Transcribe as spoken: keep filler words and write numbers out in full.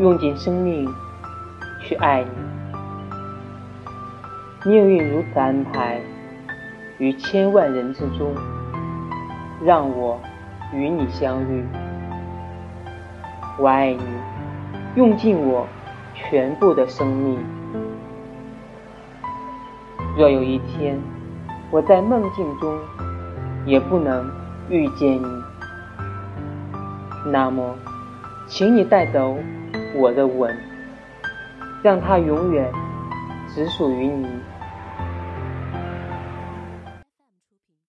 用尽生命去爱你。命运如此安排，于千万人之中，让我与你相遇。我爱你，用尽我全部的生命。若有一天，我在梦境中也不能遇见你，那么请你带走我的吻，让它永远只属于你。